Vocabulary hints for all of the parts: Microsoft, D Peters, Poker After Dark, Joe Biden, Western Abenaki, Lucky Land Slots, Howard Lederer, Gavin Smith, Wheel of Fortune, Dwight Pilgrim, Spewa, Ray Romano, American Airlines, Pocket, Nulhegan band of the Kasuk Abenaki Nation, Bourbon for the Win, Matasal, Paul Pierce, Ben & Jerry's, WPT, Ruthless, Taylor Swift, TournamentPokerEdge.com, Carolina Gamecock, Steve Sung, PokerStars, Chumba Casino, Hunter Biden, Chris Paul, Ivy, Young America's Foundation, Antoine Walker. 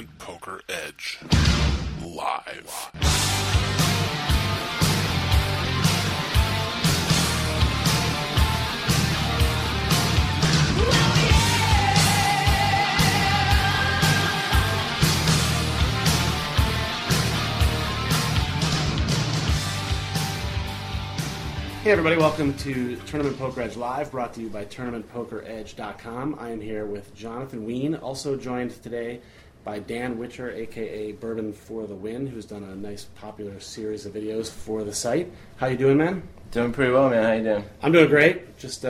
Tournament Poker Edge Live. Hey everybody, welcome to Tournament Poker Edge Live, brought to you by TournamentPokerEdge.com. I am here with Jonathan Wien, also joined today by Dan Witcher, a.k.a. Bourbon for the Win, who's done a nice popular series of videos for the site. How you doing, man? Doing pretty well, man. How you doing? I'm doing great. Just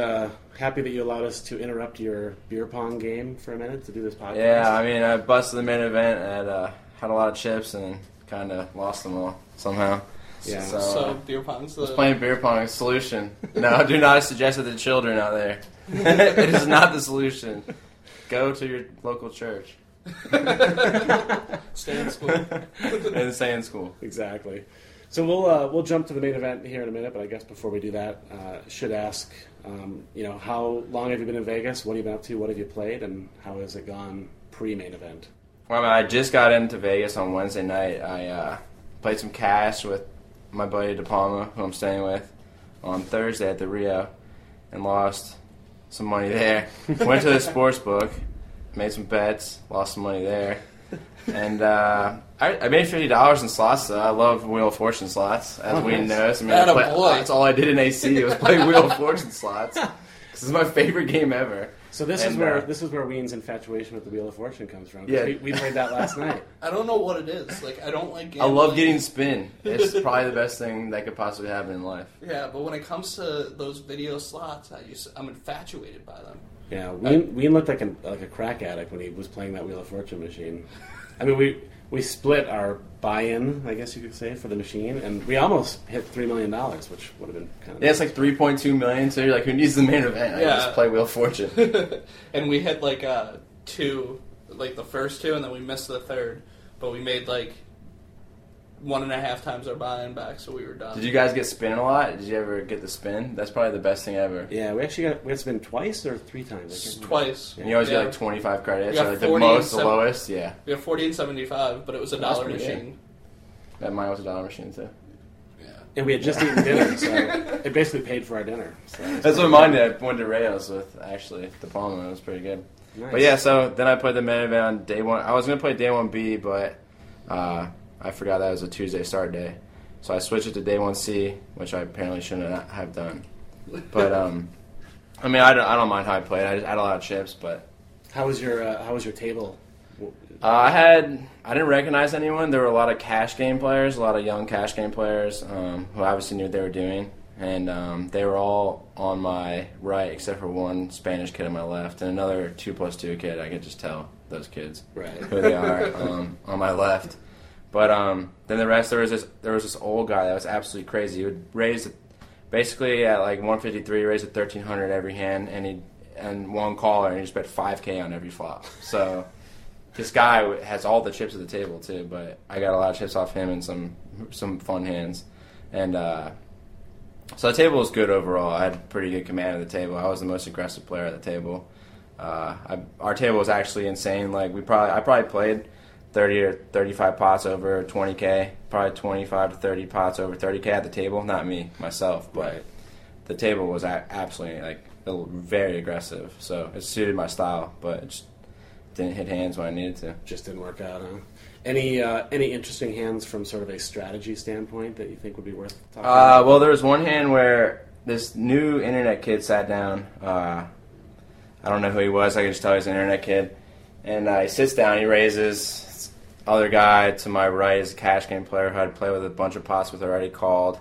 happy that you allowed us to interrupt your beer pong game for a minute to do this podcast. Yeah, I mean, I busted the main event and had a lot of chips and kind of lost them all somehow. Yeah. So beer pong's the... I was playing beer pong as a solution. No, do not suggest it to children out there. It is not the solution. Go to your local church. Stay in school. And stay in school. Exactly. So we'll jump to the main event here in a minute, but I guess before we do that, should ask, how long have you been in Vegas? What have you been up to? What have you played? And how has it gone pre-main event? Well, I just got into Vegas on Wednesday night. I played some cash with my buddy De Palma, who I'm staying with, on Thursday at the Rio, and lost some money there. Went to the sports book, made some bets, lost some money there, and I made $50 in slots. So I love Wheel of Fortune slots, as we know. So that's all I did in AC was play Wheel of Fortune slots. This is my favorite game ever. So this is where Wien's infatuation with the Wheel of Fortune comes from. Yeah. We played that last night. I don't know what it is. Like, I don't like gambling. I love getting spin. It's probably the best thing that could possibly happen in life. Yeah, but when it comes to those video slots, I'm infatuated by them. Yeah, Wien looked like a crack addict when he was playing that Wheel of Fortune machine. I mean, we split our buy-in, I guess you could say, for the machine, and we almost hit $3 million, which would have been kind of... Yeah, nice. It's like $3.2 million, so you're like, who needs the main event? I just play Wheel of Fortune. And we hit, like, two, like, the first two, and then we missed the third, but we made, like, 1.5 times our buy-in back, so we were done. Did you guys get spin a lot? Did you ever get the spin? That's probably the best thing ever. Yeah, we actually got spin twice or three times? Twice. Yeah. And you always get, like, 25 credits, or, like, the most, the lowest, yeah. We got 40 and 75, but it was a dollar machine. Good. That mine was a dollar machine, too. Yeah. And we had just eaten dinner, so it basically paid for our dinner. So that's what mine did. I went to Rayo's with, actually, De Palma. It was pretty good. Nice. But, yeah, so then I played the main event on day one. I was going to play day 1B, but... I forgot that was a Tuesday start day. So I switched it to day 1C, which I apparently shouldn't have done. But, I mean, I don't mind how I played. I just had a lot of chips, but... How was your table? I didn't recognize anyone. There were a lot of cash game players, a lot of young cash game players who obviously knew what they were doing. And they were all on my right, except for one Spanish kid on my left, and another 2+2 kid. I could just tell those kids who they are on my left. But then the rest, there was this old guy that was absolutely crazy. He would raise, basically at like 153, raise at 1,300 every hand, and one caller, and he just bet $5,000 on every flop. So this guy has all the chips at the table too. But I got a lot of chips off him and some fun hands, and so the table was good overall. I had pretty good command of the table. I was the most aggressive player at the table. Our table was actually insane. Like I probably played 30 or 35 pots over 20K, probably 25 to 30 pots over 30K at the table. Not me, myself, but the table was absolutely very aggressive. So it suited my style, but it just didn't hit hands when I needed to. Just didn't work out, huh? Any interesting hands from sort of a strategy standpoint that you think would be worth talking about? Well, there was one hand where this new internet kid sat down. I don't know who he was. I can just tell he's an internet kid. And he sits down, he raises... Other guy to my right is a cash game player who I'd play with a bunch of pots with already called.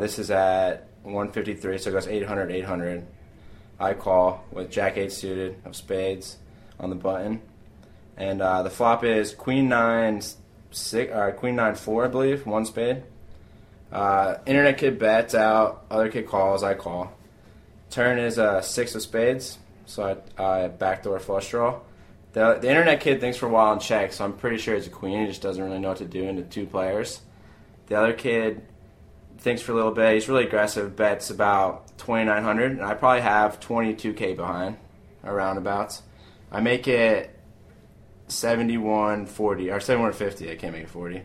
This is at 153, so it goes 800, 800. I call with Jack-8 suited of spades on the button. And the flop is Queen 9-4, I believe, one spade. Internet kid bets out, other kid calls, I call. Turn is a 6 of spades, so I backdoor flush draw. The internet kid thinks for a while and checks, so I'm pretty sure it's a queen. He just doesn't really know what to do into two players. The other kid thinks for a little bit. He's really aggressive, bets about 2,900, and I probably have 22K behind, or roundabouts. I make it 7140 or 7150. I can't make it 40.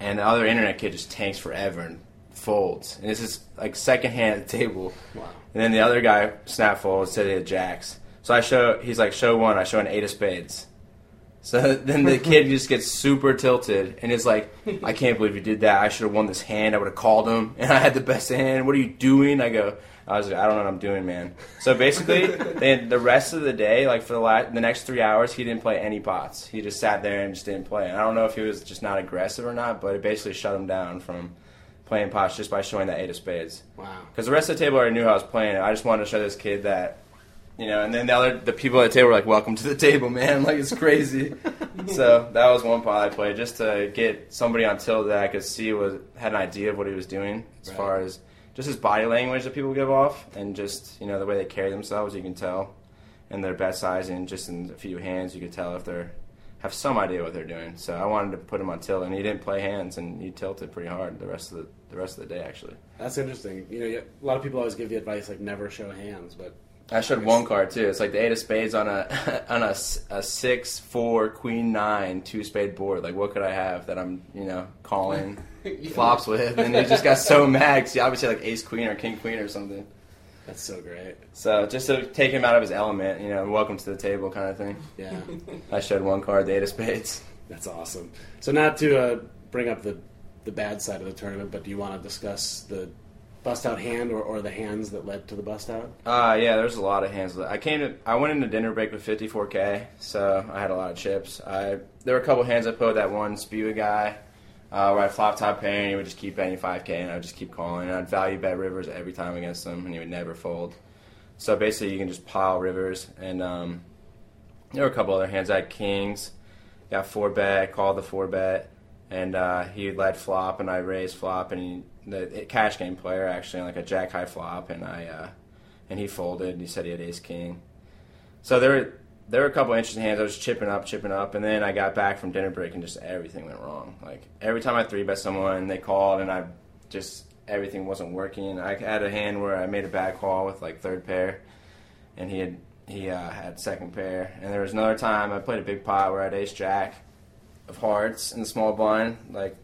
And the other internet kid just tanks forever and folds. And this is like second hand at the table. Wow. And then the other guy snap folds, said he had jacks. So I show, he's like, show one. I show an 8 of spades. So then the kid just gets super tilted and is like, I can't believe you did that. I should have won this hand. I would have called him, and I had the best hand. What are you doing? I was like, I don't know what I'm doing, man. So basically, then the rest of the day, like for the next 3 hours, he didn't play any pots. He just sat there and just didn't play. And I don't know if he was just not aggressive or not, but it basically shut him down from playing pots just by showing that 8 of spades. Wow. Because the rest of the table already knew I was playing it. I just wanted to show this kid that. You know, and then the people at the table were like, welcome to the table, man. Like, it's crazy. So that was one pot I played, just to get somebody on tilt that I could see had an idea of what he was doing as right. far as just his body language that people give off and just, you know, the way they carry themselves, you can tell. And their bet sizing, just in a few hands, you could tell if they have some idea what they're doing. So I wanted to put him on tilt, and he didn't play hands, and he tilted pretty hard the rest of the day, actually. That's interesting. You know, a lot of people always give the advice, like, never show hands, but... I showed one card, too. It's like the 8 of spades on a 6-4-Queen-9 2-spade board. Like, what could I have that I'm, you know, calling yeah. flops with? And he just got so mad because he obviously had, like, ace-queen or king-queen or something. That's so great. So just to take him out of his element, you know, welcome to the table kind of thing. Yeah. I showed one card, the 8 of spades. That's awesome. So not to bring up the bad side of the tournament, but do you want to discuss the... bust out hand or the hands that led to the bust out? Yeah, there's a lot of hands. I went into dinner break with 54K, so I had a lot of chips. There were a couple hands I put with that one Spewa guy where I flop top pair and he would just keep betting 5K and I would just keep calling. And I'd value bet rivers every time against him and he would never fold. So basically you can just pile rivers. And there were a couple other hands. I had kings, got 4-bet, called the 4-bet, and he led flop and I raised flop and the cash game player actually on like a jack high flop and I he folded and he said he had ace king. So there were a couple of interesting hands. I was chipping up and then I got back from dinner break and just everything went wrong. Like every time I 3-bet someone they called and I just everything wasn't working. I had a hand where I made a bad call with like third pair and he had second pair, and there was another time I played a big pot where I had ace jack of hearts in the small blind. Like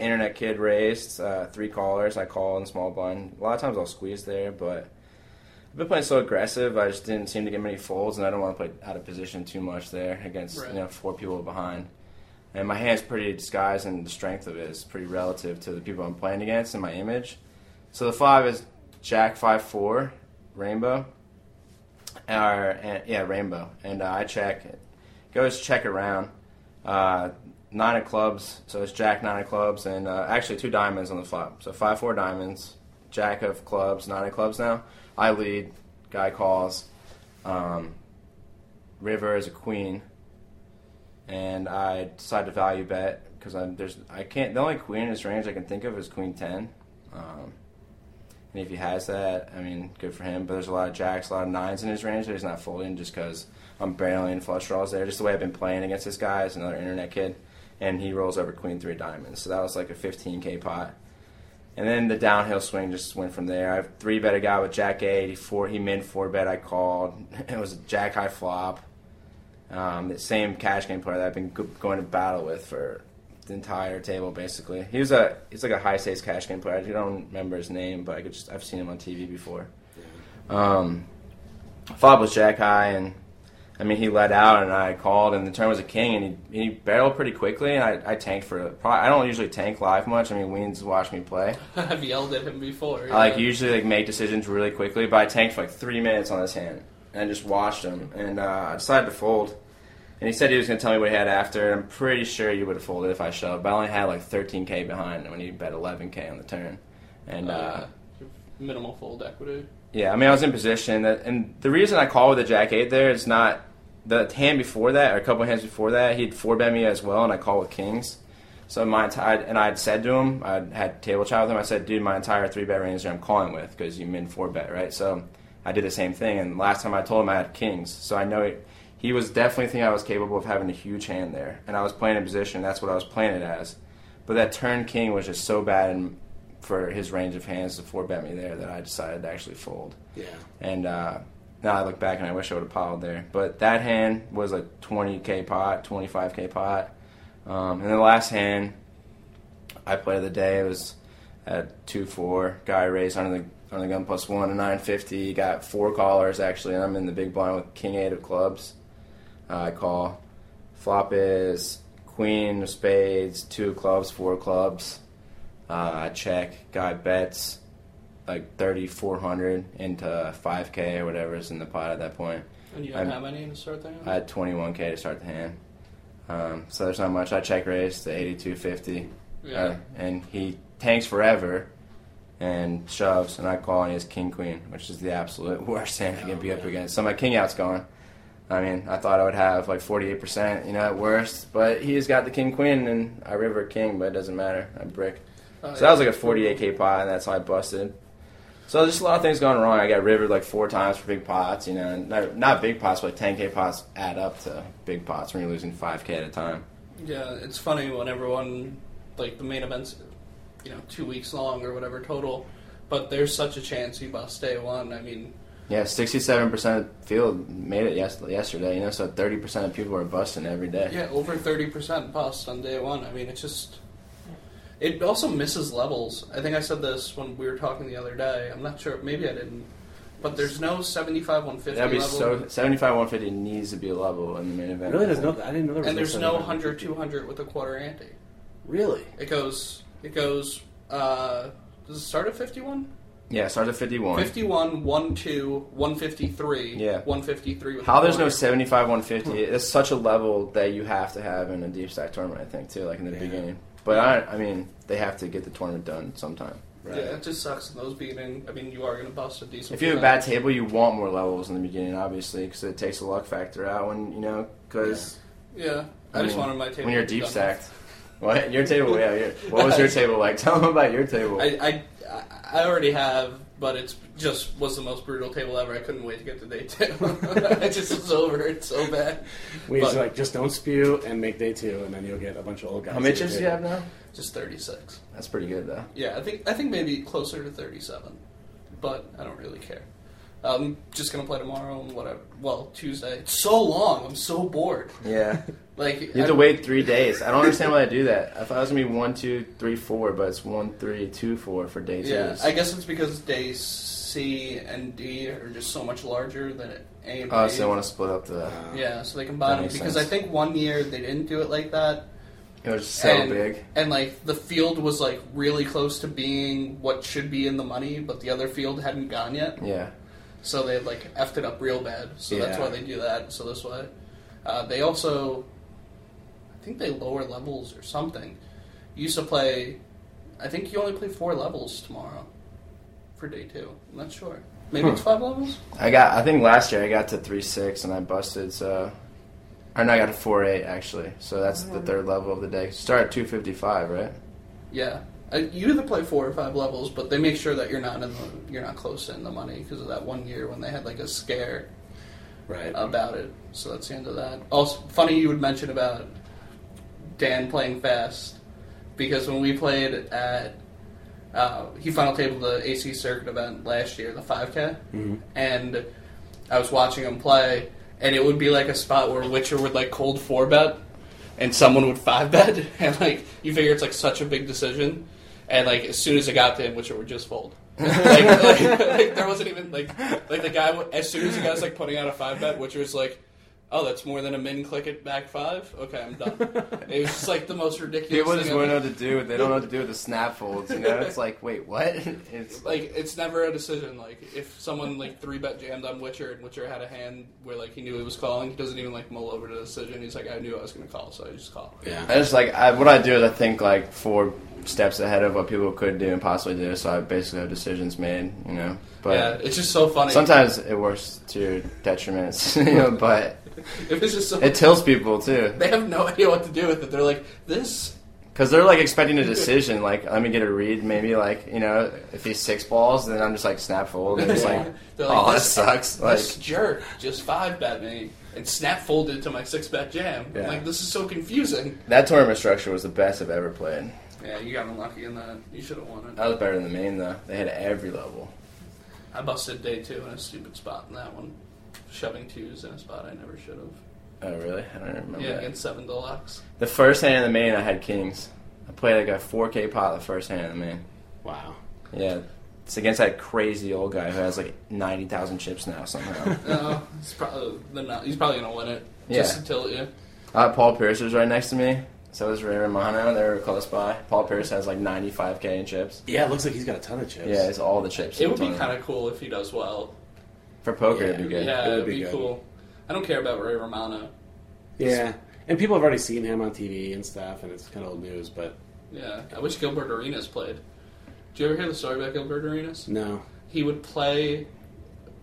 internet kid raised 3 callers. I call in small blind. A lot of times I'll squeeze there, but I've been playing so aggressive. I just didn't seem to get many folds, and I don't want to play out of position too much there against right. you know 4 people behind. And my hand's pretty disguised, and the strength of it is pretty relative to the people I'm playing against and my image. So the 5 is Jack 5-4 rainbow, rainbow, and I check. It goes check around. 9 of clubs, so it's jack 9 of clubs, and actually 2 diamonds on the flop. So 5-4 diamonds, jack of clubs, 9 of clubs now. I lead, guy calls, river is a queen, and I decide to value bet because the only queen in this range I can think of is queen 10, and if he has that, I mean, good for him. But there's a lot of jacks, a lot of 9s in his range that he's not folding just because I'm barreling flush draws there. Just the way I've been playing against this guy is another internet kid. And he rolls over queen 3 of diamonds. So that was like a 15K pot. And then the downhill swing just went from there. I 3-bet a guy with jack 8. He min 4-bet. I called. It was a jack high flop. The same cash game player that I've been going to battle with for the entire table basically. He's like a high stakes cash game player. I don't remember his name, but I've seen him on TV before. Flop was jack high, and I mean, he led out, and I called, and the turn was a king, and he barreled pretty quickly, and I tanked for it. I don't usually tank live much. I mean, Wien's watched me play. I've yelled at him before. Yeah. I usually make decisions really quickly, but I tanked for 3 minutes on this hand, and just watched him, and I decided to fold. And he said he was going to tell me what he had after, and I'm pretty sure you would have folded if I shoved, but I only had like 13K behind when he bet 11K on the turn. And minimal fold equity. Yeah, I mean, I was in position, and the reason I call with a jack 8 there is not... The hand before that, or a couple of hands before that, he'd 4-bet me as well, and I call with kings. So I had said to him, I had table chat with him, I said, dude, my entire 3-bet range I'm calling with, because you min 4-bet, right? So I did the same thing, and last time I told him I had kings. So I know he was definitely thinking I was capable of having a huge hand there, and I was playing in position, that's what I was playing it as. But that turn king was just so bad for his range of hands to 4-bet me there that I decided to actually fold. Yeah. And Now I look back and I wish I would have piled there. But that hand was like 20K pot, 25K pot. And the last hand I played of the day, it was at 2-4. Guy raised under the gun plus one to 950. Got four callers, actually, and I'm in the big blind with king eight of clubs. I call. Flop is queen of spades, two of clubs, four of clubs. I check. Guy bets like 3,400 into 5K or whatever is in the pot at that point. And you don't have any to start the hand? I had 21K to start the hand. So there's not much. I check raise to 8250. Yeah. And he tanks forever and shoves, and I call, and he has king-queen, which is the absolute worst hand I can be up against. So my king out's gone. I mean, I thought I would have like 48%, at worst, but he's got the king-queen, and I river king, but it doesn't matter. I brick. So that was like a 48K pot, and that's how I busted. So there's a lot of things going wrong. I got rivered like four times for big pots, and not big pots, but like 10K pots add up to big pots when you're losing 5K at a time. Yeah, it's funny when everyone, like the main event's, 2 weeks long or whatever total, but there's such a chance you bust day one. Yeah, 67% of the field made it yesterday, so 30% of people are busting every day. Yeah, over 30% bust on day one. It's just... It also misses levels. I think I said this when we were talking the other day. I'm not sure. Maybe I didn't. But there's no 75-150 level. That'd be so... 75-150 needs to be a level in the main event. Really? There's no... I didn't know there was. And there's no 100-200 with a quarter ante. Really? It goes... Does it start at 51? Yeah, it starts at 51. 51, 1-2, 153. Yeah. 153 with... How there's no 75-150. It's such a level that you have to have in a deep stack tournament, I think, too, like in the beginning. But, they have to get the tournament done sometime. Right? Yeah, it just sucks in those beginning. You are going to bust a decent... If you have a bad table, you want more levels in the beginning, obviously, because it takes the luck factor out when, because... Yeah. I just wanted my table... When you're deep stacked. What? Your table? Yeah. What was your table like? Tell them about your table. I already have, but it's just was the most brutal table ever. I couldn't wait to get to day two. It just was over. It's so bad. Just don't spew and make day two, and then you'll get a bunch of old guys. How many chips do you have now? Just 36. That's pretty good, though. Yeah, I think maybe closer to 37, but I don't really care. I'm just going to play tomorrow and whatever. Well, Tuesday. It's so long. I'm so bored. Yeah. You have to wait 3 days. I don't understand why I do that. I thought it was going to be 1, 2, 3, 4, but it's 1, 3, 2, 4 for day two. Yeah, I guess it's because days C and D are just so much larger than A and B. Oh, so they want to split up the... Yeah, so they combine them. Because I think one year they didn't do it like that. It was so big. And, the field was, really close to being what should be in the money, but the other field hadn't gone yet. Yeah. So they, effed it up real bad. So that's why they do that. So that's why. They also, I think they lower levels or something. You used to play, I think you only play 4 levels tomorrow for day two. I'm not sure. Maybe it's 5 levels? I think last year I got to 3-6 and I busted, so... Or no, I got to 4-8, actually. So that's the third level of the day. Start at 255, right? Yeah. You either play 4 or 5 levels, but they make sure that you're not close in the money because of that one year when they had a scare, right, about it. So that's the end of that. Also, funny you would mention about Dan playing fast, because when we played at he final tabled the AC Circuit event last year, the 5K, and I was watching him play, and it would be a spot where Witcher would cold 4-bet, and someone would 5-bet, and you figure it's such a big decision. And, as soon as it got to him, Witcher would just fold. There wasn't even, the guy, as soon as the guy's, putting out a 5-bet, Witcher was oh, that's more than a min, click it, back 5? Okay, I'm done. It was just, the most ridiculous thing. People just won't know what to do. They don't know what to do with the snap folds, It's wait, what? It's it's never a decision. If someone, 3-bet jammed on Witcher, and Witcher had a hand where, he knew he was calling, he doesn't even, mull over the decision. He's I knew I was going to call, so I just call. Yeah. I just, what I do is I think, 4... steps ahead of what people could do and possibly do, so I basically have decisions made, But yeah, it's just so funny. Sometimes it works to your detriments, But it tilts people too. They have no idea what to do with it. They're this, because they're expecting a decision. Let me get a read. Maybe if he's 6 balls, then I'm just snap fold. And just oh, that sucks. This jerk just 5-bet me. And snap folded to my 6-bet jam. Yeah. This is so confusing. That tournament structure was the best I've ever played. Yeah, you got unlucky in that. You should have won it. I was better than the main, though. They had every level. I busted day 2 in a stupid spot in that one. shoving twos in a spot I never should have. Oh, really? I don't remember. Yeah, against seven deluxe. The first hand of the main, I had kings. I played like a 4K pot the first hand of the main. Wow. Yeah. It's against that crazy old guy who has like 90,000 chips now somehow. No, he's probably going to win it. Just to tilt you. Paul Pierce was right next to me. So was Ray Romano. They were close by. Paul Pierce has like 95K in chips. Yeah, it looks like he's got a ton of chips. Yeah, it's all the chips. It would be kind of cool if he does well. For poker, it'd be good. Yeah, it'd be cool. I don't care about Ray Romano. Yeah, and people have already seen him on TV and stuff, and it's kind of old news, but... Yeah, I wish Gilbert Arenas played. Did you ever hear the story about Gilbert Arenas? No. He would play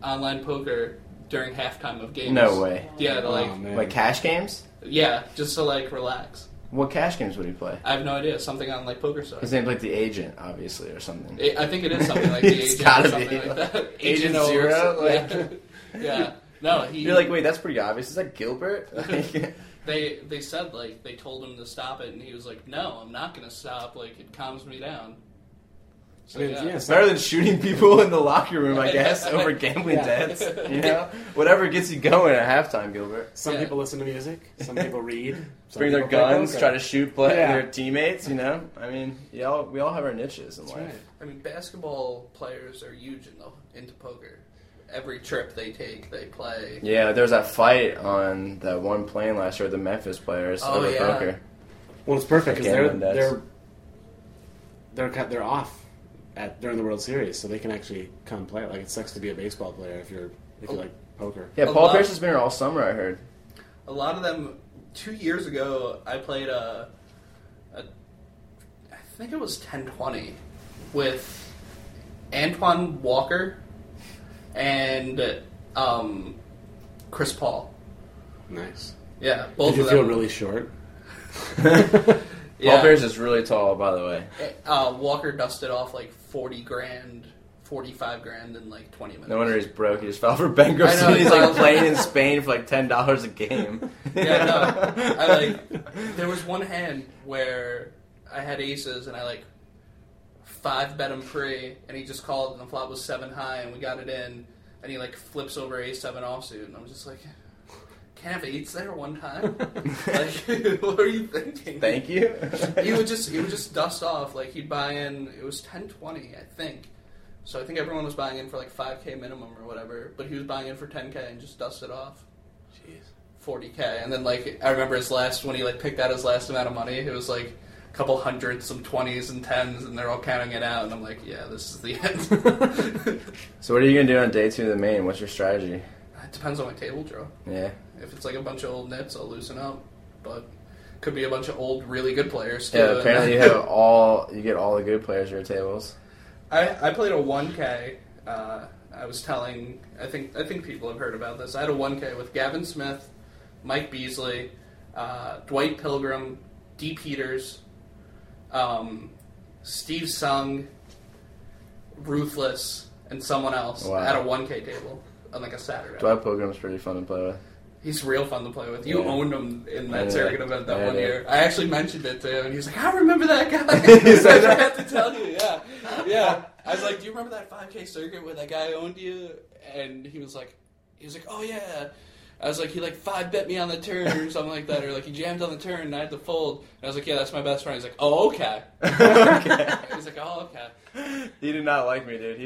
online poker during halftime of games. No way. Yeah, to like... Oh, like cash games? Yeah, just to like relax. What cash games would he play? I have no idea. Something on like PokerStars. His name's like The Agent, obviously, or something. I think it is something like The Agent. It's gotta be. Like that. Agent Zero? Yeah. Yeah. No, he... You're like, wait, that's pretty obvious. Is that Gilbert? They said, like, they told him to stop it, and he was like, no, I'm not going to stop. Like, it calms me down. So, yeah, it's better than shooting people in the locker room, I guess, over gambling debts. You know, whatever gets you going at halftime, Gilbert. Some people listen to music. Some people read. Some bring their guns, try to shoot their teammates. You know, I mean, we all have our niches in life. Right. I mean, basketball players are huge into poker. Every trip they take, they play. Yeah, there was that fight on that one plane last year with the Memphis players over poker. Well, it's perfect because they're off. During the World Series, so they can actually come play. Like, it sucks to be a baseball player if you like poker. Yeah, Paul Pierce has been here all summer, I heard. A lot of them, 2 years ago, I played I think it was 10-20 with Antoine Walker and Chris Paul. Nice. Yeah, both of them. Did you feel really short? Yeah. Paul Pierce is really tall, by the way. Walker dusted off like 45 grand in like 20 minutes. No wonder he's broke. He just fell for bankruptcy. I know, he's like playing in Spain for like $10 a game. Yeah, no. There was one hand where I had aces and I like 5-bet him free, and he just called and the flop was 7 high, and we got it in, and he like flips over ace-7 offsuit, and I'm just like, can't have eights there one time? Like, what are you thinking? Thank you. He would just dust off. Like, he'd buy in. It was 10-20, I think. So I think everyone was buying in for like $5K minimum or whatever. But he was buying in for $10K and just dusted off. Jeez. $40K, and then like I remember when he like picked out his last amount of money, it was like a couple hundreds, some 20s and 10s, and they're all counting it out. And I'm like, yeah, this is the end. So what are you gonna do on day 2 of the main? What's your strategy? It depends on my table draw. Yeah. If it's like a bunch of old nits, I'll loosen up. But could be a bunch of old, really good players too. Yeah, apparently you get all the good players at your tables. I played a 1K. I think people have heard about this. I had a 1K with Gavin Smith, Mike Beasley, Dwight Pilgrim, D Peters, Steve Sung, Ruthless, and someone else at a 1K table on like a Saturday. Dwight Pilgrim's pretty fun to play with. He's real fun to play with. You owned him in that circuit event that one year. I actually mentioned it to him, and he was like, I remember that guy. I had to tell you, yeah. I was like, do you remember that 5K circuit where that guy owned you? And he was like, oh, yeah. I was like, he like 5-bet me on the turn or something like that, or like he jammed on the turn and I had to fold. And I was like, yeah, that's my best friend. He's like, oh, okay. He was like, oh, okay. He did not like me, dude.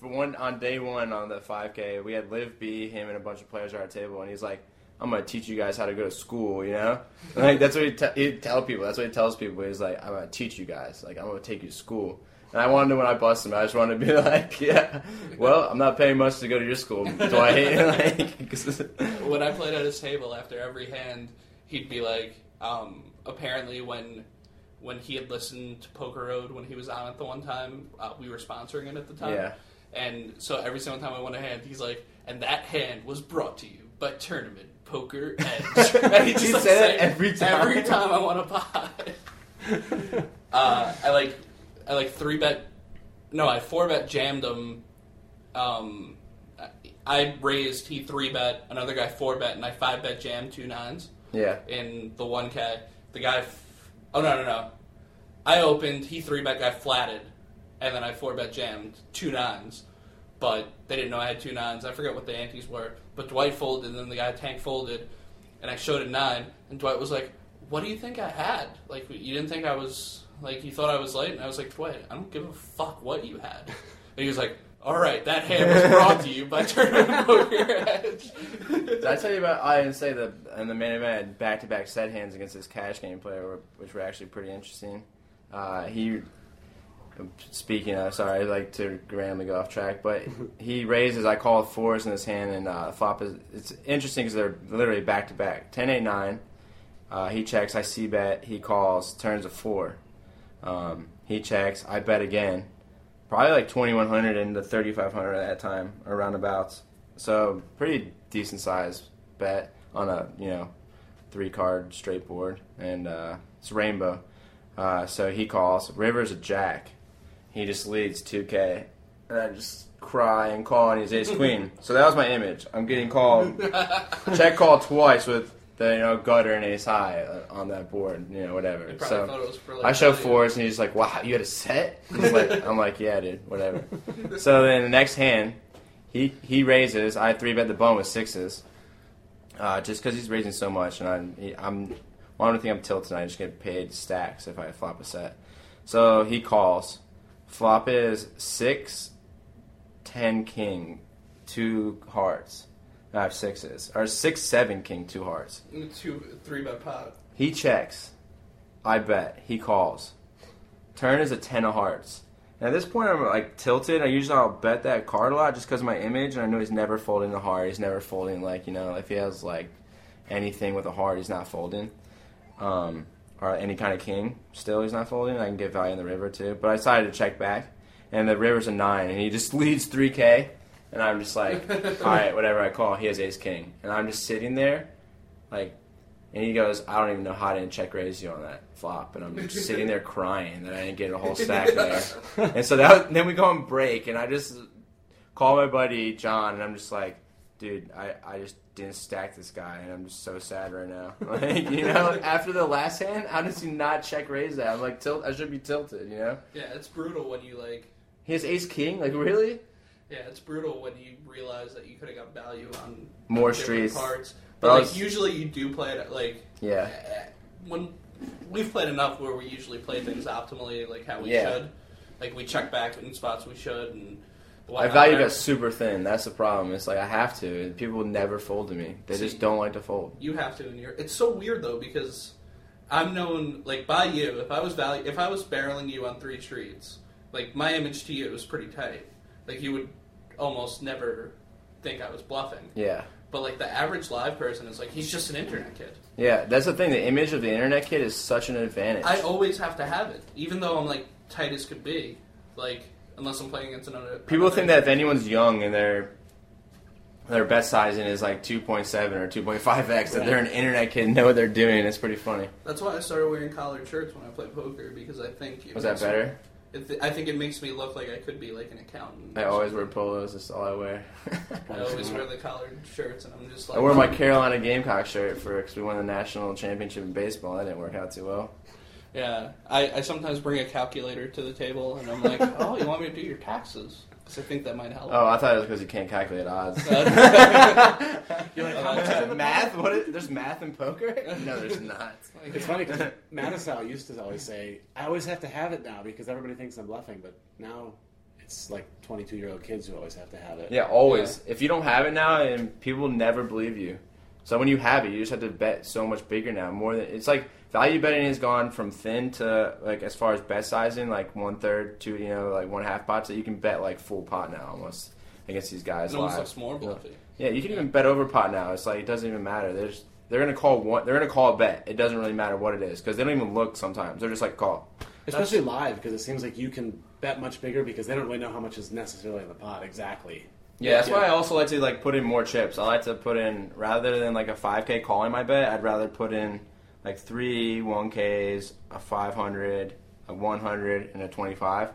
On day one on the 5K, we had Liv B, him, and a bunch of players at our table, and he's like, I'm going to teach you guys how to go to school, you know? And like, that's what he'd tell people. That's what he tells people. He's like, I'm going to teach you guys. Like, I'm going to take you to school. And I wanted to, when I bust him, I just wanted to be like, yeah, well, I'm not paying much to go to your school, Dwight. When I played at his table, after every hand, he'd be like, apparently when he had listened to Poker Road when he was on it the one time, we were sponsoring it at the time. Yeah. And so every single time I won a hand, he's like, and that hand was brought to you by Tournament Poker Edge. And he just said every time. Every time I want a pot. I 3-bet. No, I 4-bet jammed him. I raised, he 3-bet, another guy 4-bet, and I 5-bet jammed 2 9s. Yeah. In the 1K. The guy, no. I opened, he 3-bet, guy flatted, and then I 4-bet jammed 2 9s. but they didn't know I had two nines. I forget what the antes were, but Dwight folded, and then the guy Tank folded, and I showed a nine, and Dwight was like, what do you think I had? Like, you didn't think I was, like, you thought I was late? And I was like, Dwight, I don't give a fuck what you had. And he was like, all right, that hand was brought to you by Tournament Poker Edge. Did I tell you about INSA and the main event back-to-back set hands against this cash game player, which were actually pretty interesting? Sorry, I like to randomly go off track, but he raises, I call fours in his hand, and flop is, it's interesting because they're literally back-to-back. 10-8-9, he checks, I c-bet, he calls, turns a four. He checks, I bet again. Probably like 2,100 into 3,500 at that time, or roundabouts. So pretty decent sized bet on a, you know, 3-card straight board, and it's rainbow. So he calls. River's a jack. He just leads 2K, and I just cry and call, and he's ace queen. So that was my image. I'm getting called, check call twice with the, you know, gutter and ace high on that board, you know, whatever. So like I show fours, and he's like, wow, you had a set? I'm like, yeah, dude, whatever. So then the next hand, he raises. I 3-bet the bone with sixes, just because he's raising so much, and I don't think I'm tilted. I just get paid stacks if I flop a set. So he calls. Flop is 6-10 king, 2 hearts. I have sixes. Or 6-7 king, 2 hearts. 3-bet pot. He checks. I bet. He calls. Turn is a 10 of hearts. Now at this point I'm like tilted. I'll bet that card a lot just because of my image, and I know he's never folding a heart. He's never folding, like, you know, if he has like anything with a heart, he's not folding. Or any kind of king, still he's not folding. I can get value in the river too. But I decided to check back, and the river's a 9, and he just leads 3K. And I'm just like, all right, whatever, I call. He has ace-king. And I'm just sitting there, like, and he goes, I don't even know how I didn't check raise you on that flop. And I'm just sitting there crying that I didn't get a whole stack there. And so then we go on break, and I just call my buddy John, and I'm just like, dude, I just didn't stack this guy, and I'm just so sad right now. Like, you know, after the last hand, how does he not check raise that? I'm like, I should be tilted, you know? Yeah, it's brutal when you, like... He has ace-king? Like, really? Yeah, it's brutal when you realize that you could have got value on more streets parts. But like, usually you do play it like, yeah. When we've played enough where we usually play things optimally, like how we should. Like we check back in spots we should, and I value got super thin. That's the problem. It's like I have to. People never fold to me. They just don't like to fold. You have to, and it's so weird though because I'm known like by you. If I was barreling you on 3 streets, like my image to you was pretty tight. Like you would almost never think I was bluffing. Yeah. But like the average live person is like, he's just an internet kid. Yeah, that's the thing. The image of the internet kid is such an advantage. I always have to have it, even though I'm like tight as could be. Like unless I'm playing against another. People think that if anyone's young and their bet sizing is like 2.7 or 2.5x, that they're an internet kid and know what they're doing. It's pretty funny. That's why I started wearing collared shirts when I played poker because I think it was that better. I think it makes me look like I could be like an accountant. I always wear polos. That's all I wear. I always wear the collared shirts, and I'm just like... I wore my Carolina Gamecock shirt because we won the national championship in baseball. That didn't work out too well. Yeah. I sometimes bring a calculator to the table, and I'm like, oh, you want me to do your taxes? Because I think that might help. Oh, I thought it was because you can't calculate odds. You're like, math? What is, there's math in poker? No, there's not. It's funny because Matasal used to always say, I always have to have it now because everybody thinks I'm bluffing, but now it's like 22-year-old kids who always have to have it. Yeah, always. Yeah. If you don't have it now, and people never believe you. So when you have it, you just have to bet so much bigger now. More than it's like value betting has gone from thin to like as far as bet sizing, like 1/3 to, you know, like 1/2 pots. So you can bet like full pot now almost against these guys. It almost looks more bluffy. Yeah, you can even bet over pot now. It's like it doesn't even matter. They're gonna call one. They're gonna call a bet. It doesn't really matter what it is because they don't even look sometimes. They're just like call. Especially live because it seems like you can bet much bigger because they don't really know how much is necessarily in the pot exactly. Yeah, that's why I also like to like put in more chips. I like to put in, rather than like a 5K calling my bet, I'd rather put in like 3 1Ks, a 500, a 100, and a 25.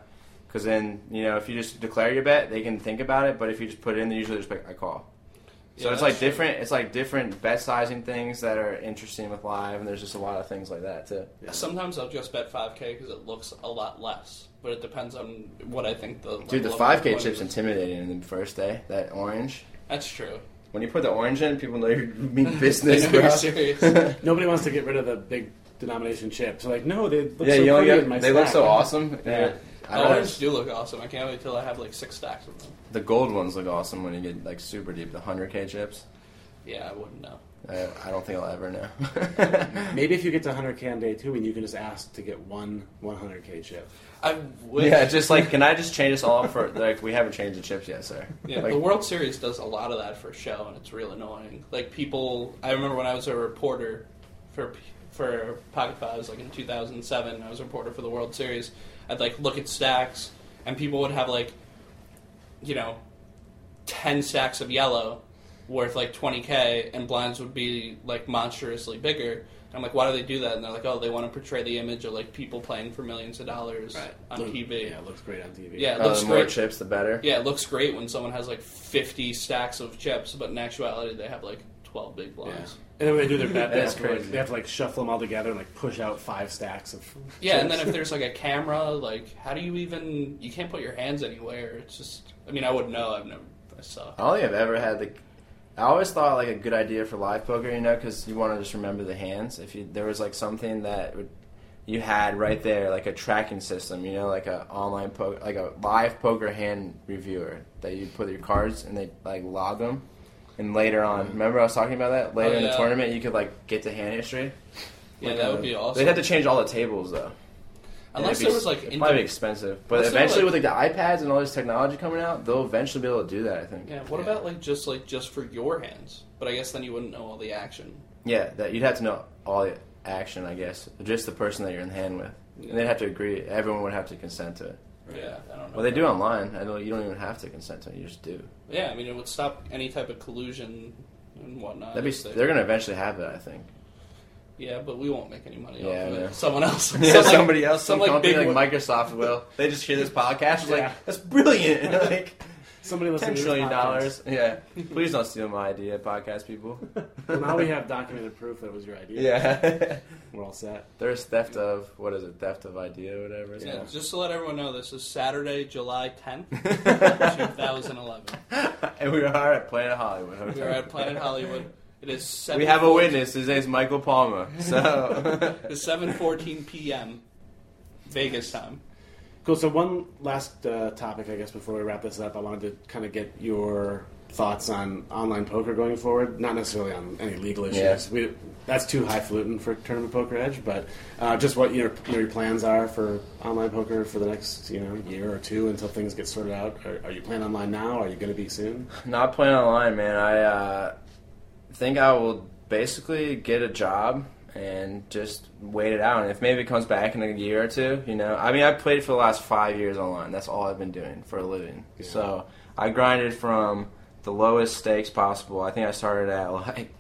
Because then, you know, if you just declare your bet, they can think about it. But if you just put it in, they usually just like, I call. So yeah, it's like different. True. It's like different bet sizing things that are interesting with live, and there's just a lot of things like that too. Yeah. Sometimes I'll just bet 5K because it looks a lot less, but it depends on what I think the dude. The 5K chip's intimidating in the first day. That orange. That's true. When you put the orange in, people know you mean business. You're serious. Nobody wants to get rid of the big denomination chips. Like no, they look so pretty in my stack. They look so awesome. Yeah. Orange do look awesome. I can't wait till I have like 6 stacks of them. The gold ones look awesome when you get like super deep. The 100K chips. Yeah, I wouldn't know. I don't think I'll ever know. Maybe if you get to 100K on day 2 and you can just ask to get one 100K chip. I wish. Yeah, just like, can I just change this all up for, like, we haven't changed the chips yet, sir. Yeah, like, the World Series does a lot of that for show, and it's real annoying. Like, people, I remember when I was a reporter for Pocket Fives, like in 2007, I was a reporter for the World Series. I'd, like, look at stacks, and people would have, like, you know, 10 stacks of yellow worth like 20K, and blinds would be like monstrously bigger. And I'm like, why do they do that? And they're like, oh, they want to portray the image of like people playing for millions of dollars on TV. Yeah, it looks great on TV. Yeah, it looks great. The more chips, the better. Yeah, it looks great when someone has like 50 stacks of chips, but in actuality, they have like 12 big blinds. Yeah. And then when they do their bet, they have to like shuffle them all together and like push out 5 stacks of chips. Yeah, and then if there's like a camera, like how do you even? You can't put your hands anywhere. It's just, I mean, I wouldn't know. I suck. I don't think I've ever had the. I always thought, like, a good idea for live poker, you know, because you want to just remember the hands. If you, there was, like, something that you had right there, like a tracking system, you know, like a online poker, like a live poker hand reviewer that you put your cards and they, like, log them. And later on, remember I was talking about that? Later in the tournament, you could, like, get to hand history. Yeah, like, that would be awesome. They'd have to change all the tables, though. Unless there was, like... It'd probably be expensive. But eventually, with, like, the iPads and all this technology coming out, they'll eventually be able to do that, I think. Yeah, what about, like, just for your hands? But I guess then you wouldn't know all the action. Yeah, that you'd have to know all the action, I guess. Just the person that you're in hand with. Yeah. And they'd have to agree. Everyone would have to consent to it. Right? Yeah, I don't know. Well, they do online. You don't even have to consent to it. You just do. Yeah, I mean, it would stop any type of collusion and whatnot. They're going to eventually have that, I think. Yeah, but we won't make any money off of it. Someone else. Yeah, somebody else. Some company like Microsoft will. They just hear this podcast. It's like, that's brilliant. Like, somebody listening to $10 trillion. Yeah. Please don't steal my idea, podcast people. Well, now we have documented proof that was your idea. Yeah. We're all set. There's theft of, what is it, theft of idea or whatever. Yeah, well. Just to let everyone know, this is Saturday, July 10th, 2011. And we are at Planet Hollywood. Okay? We are at Planet Hollywood. It is 7:14. We have a witness. His name's Michael Palmer. So it's 7:14 p.m. Vegas time. Cool. So one last topic, I guess, before we wrap this up, I wanted to kind of get your thoughts on online poker going forward. Not necessarily on any legal issues. Yeah. That's too highfalutin for Tournament Poker Edge, but just what your plans are for online poker for the next year or two until things get sorted out. Are you playing online now? Are you going to be soon? Not playing online, man. I think I will basically get a job and just wait it out. And if maybe it comes back in a year or two, I mean, I played for the last 5 years online. That's all I've been doing for a living. Yeah. So I grinded from the lowest stakes possible. I think I started at, like,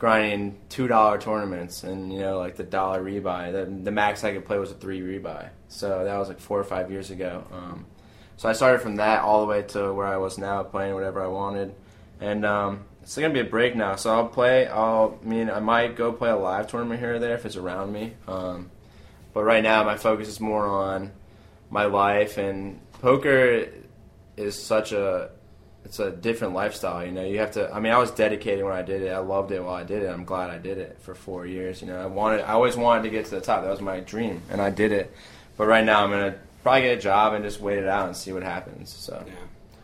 grinding $2 tournaments and, like the $1 rebuy. The max I could play was a 3 rebuy. So that was, like, 4 or 5 years ago. So I started from that all the way to where I was now, playing whatever I wanted. And, it's going to be a break now, so I might go play a live tournament here or there if it's around me. But right now my focus is more on my life, and poker is it's a different lifestyle, You have to, I mean, I was dedicated when I did it. I loved it while I did it. I'm glad I did it for 4 years, I always wanted to get to the top. That was my dream, and I did it. But right now I'm going to probably get a job and just wait it out and see what happens, so... Yeah.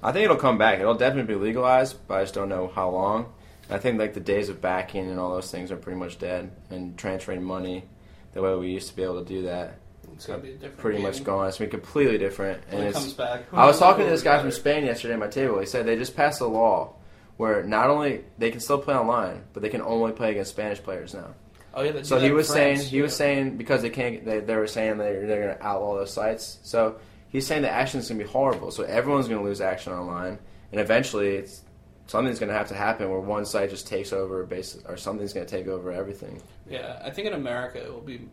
I think it'll come back. It'll definitely be legalized, but I just don't know how long. I think, like, the days of backing and all those things are pretty much dead, and transferring money the way we used to be able to do that. It's going to be a different pretty game. Much gone. It's going to be completely different. And it comes back. I was talking to this guy from Spain yesterday at my table. He said they just passed a law where not only they can still play online, but they can only play against Spanish players now. Oh yeah. So he was saying because they can't. They were saying they're going to outlaw those sites. So. He's saying the action is going to be horrible, so everyone's going to lose action online, and eventually something's going to happen where one side just takes over, or something's going to take over everything. Yeah, I think in America it will be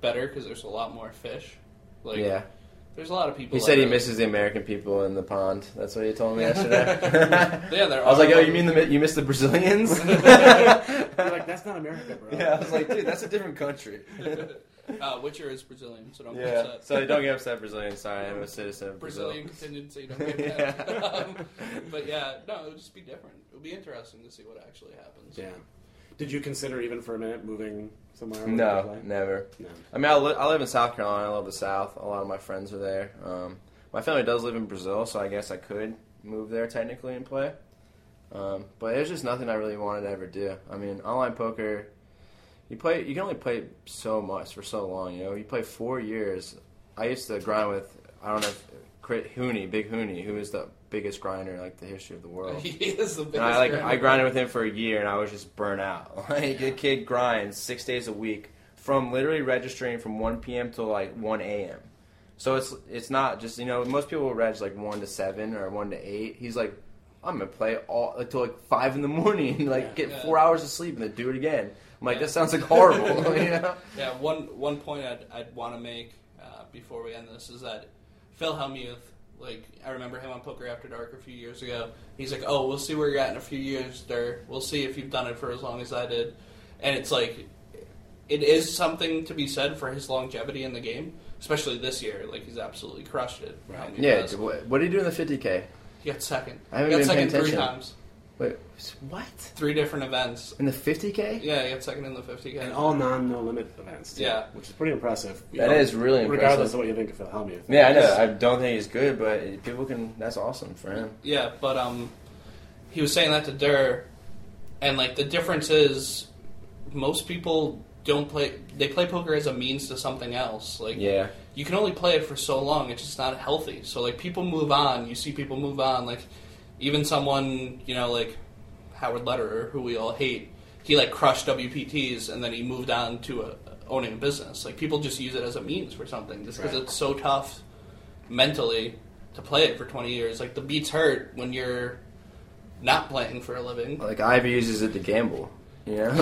better because there's a lot more fish. Like, There's a lot of people. He said he misses the American people in the pond. That's what he told me yesterday. Yeah, there. I was like, oh, you mean you miss the Brazilians? You're like, that's not America, bro. Yeah, I was like, dude, that's a different country. Witcher is Brazilian, so don't get upset. So don't get upset, Brazilian. Sorry, I'm a citizen of Brazil. Brazilian contingent, so you don't get upset. Yeah. But yeah, no, it'll just be different. It'll be interesting to see what actually happens. Yeah. Did you consider even for a minute moving somewhere? No, never. No. I mean, I live in South Carolina. I love the South. A lot of my friends are there. My family does live in Brazil, so I guess I could move there technically and play. But there's just nothing I really wanted to ever do. I mean, online poker, you can only play so much for so long. You know, you play 4 years. I used to grind with, I don't know, Big Hooney, who is the biggest grinder in, like, the history of the world. He is the biggest grinder. I grinded with him for a year, and I was just burnt out. Like, the kid grinds 6 days a week from literally registering from 1 p.m. to, like, 1 a.m. So it's not just, you know, most people will reg, like, 1 to 7 or 1 to 8. He's like, I'm going to play until, like, 5 in the morning and, like, get 4 hours of sleep and then do it again. I'm like, that sounds, like, horrible. You know? Yeah, one point I'd want to make before we end this is that Phil Helmuth, like, I remember him on Poker After Dark a few years ago. He's like, oh, we'll see where you're at in a few years, Dirk. We'll see if you've done it for as long as I did. And it's like, it is something to be said for his longevity in the game, especially this year. Like, he's absolutely crushed it. Right. Yeah, what did he do in the 50K? He got second. I haven't been paying attention. He got second 3 times. Wait, what? 3 different events. In the 50K? Yeah, he got second in the 50K. And all no-limit events, too, yeah. Which is pretty impressive. That is really impressive. Regardless of what you think of Phil Helmuth. Yeah, I know. I don't think he's good, but people can... That's awesome for him. Yeah, but he was saying that to Durr, and, like, the difference is most people don't play... They play poker as a means to something else. Like, yeah. You can only play it for so long. It's just not healthy. So, like, people move on. You see people move on, like... Even someone, you know, like Howard Lederer, who we all hate, he, like, crushed WPTs, and then he moved on to owning a business. Like, people just use it as a means for something just because it's so tough mentally to play it for 20 years. Like, the beats hurt when you're not playing for a living. Like, Ivy uses it to gamble, you know?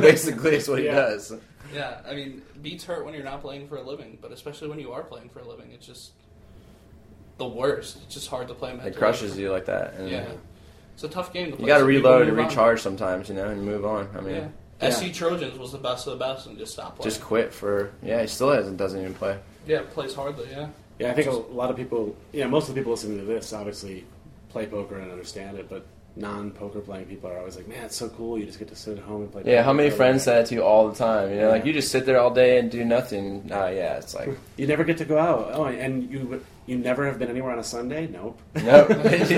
Basically, it's what he does. Yeah, I mean, beats hurt when you're not playing for a living, but especially when you are playing for a living, it's just... the worst. It's just hard to play mentally. It crushes you like that. And yeah. It's a tough game to play. You got to reload and recharge sometimes, you know, and move on. I mean, SC Trojans was the best of the best and just stopped playing. Just quit for, he still doesn't even play. Yeah, plays hardly, Yeah, I think a lot of people, most of the people listening to this obviously play poker and understand it, but non-poker playing people are always like, man, it's so cool, you just get to sit at home and play poker. Yeah, how many friends say that to you all the time? You know, like, you just sit there all day and do nothing. It's like... You never get to go out. Oh, and you never have been anywhere on a Sunday? Nope. Nope.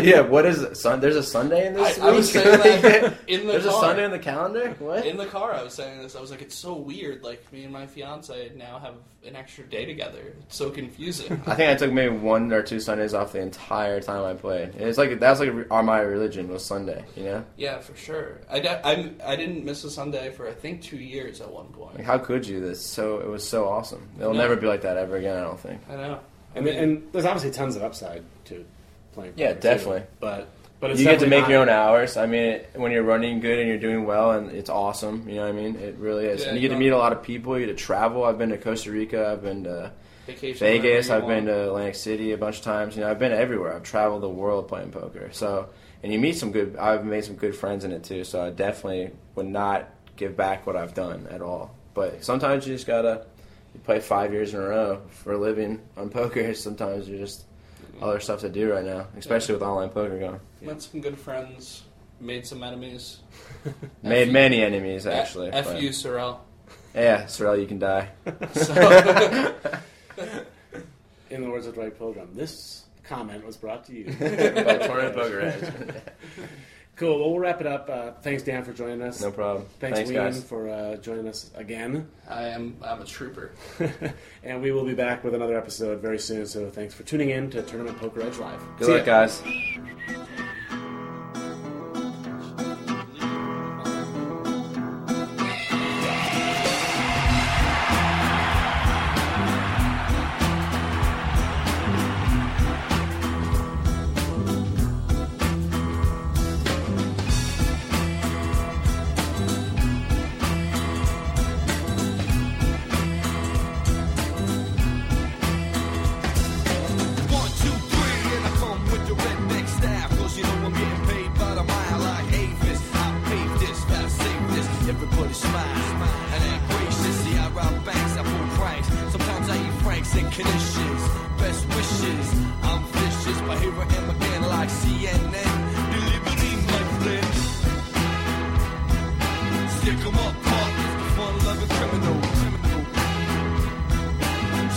Yeah, what is it? There's a Sunday in this week? I was saying that in the car. There's a Sunday in the calendar? What? In the car I was saying this. I was like, it's so weird. Like, me and my fiancé now have an extra day together. It's so confusing. I think I took maybe 1 or 2 Sundays off the entire time I played. It's like, that's like my religion was Sunday, you know? Yeah, for sure. I didn't miss a Sunday for, I think, 2 years at one point. Like, how could you? It was so awesome. It'll never be like that ever again, I don't think. I know. And there's obviously tons of upside to playing. Yeah, definitely. Too. But it's you get to make your own hours. I mean, when you're running good and you're doing well, and it's awesome. You know what I mean? It really is. Yeah, and you get to meet a lot of people. You get to travel. I've been to Costa Rica. I've been to Vegas. I've been to Atlantic City a bunch of times. You know, I've been everywhere. I've traveled the world playing poker. So, and you meet some good. I've made some good friends in it too. So I definitely would not give back what I've done at all. But sometimes you just gotta. You play 5 years in a row for a living on poker. Sometimes you're just other stuff to do right now, especially with online poker going. Met some good friends, made some enemies. Made many enemies, actually. F you, Sorrel. Yeah, Sorrel, you can die. So. In the words of Dwight Pilgrim, this comment was brought to you by Tournament Poker Edge. Cool. Well, we'll wrap it up. Thanks, Dan, for joining us. No problem. Thanks Wien, guys, for joining us again. I'm a trooper. And we will be back with another episode very soon, so thanks for tuning in to Tournament Poker Edge Live. Good luck, guys. and conditions. Best wishes. I'm vicious, but here I am again like CNN. Delivering my friends. Stick 'em up, partners, the fun-loving criminal.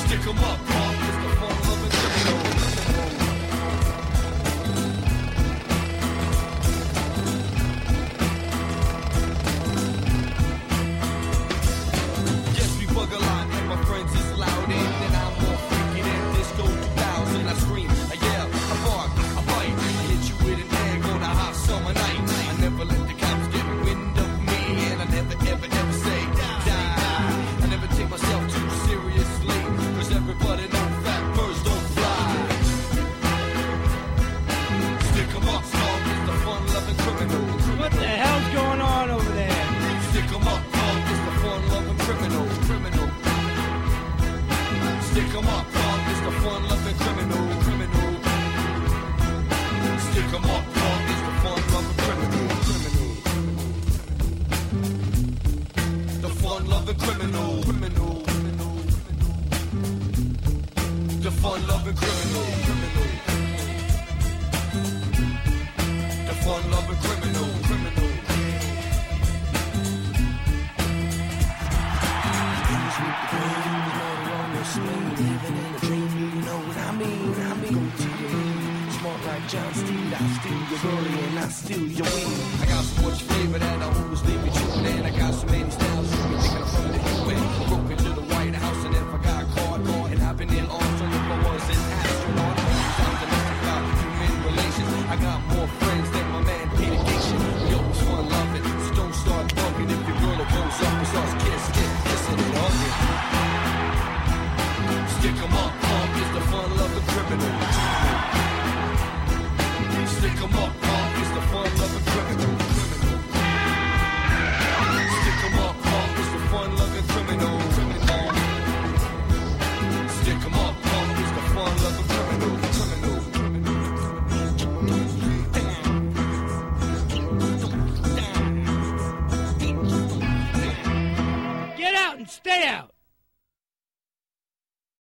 Stick 'em up, partners, the fun-loving criminal. Stay out.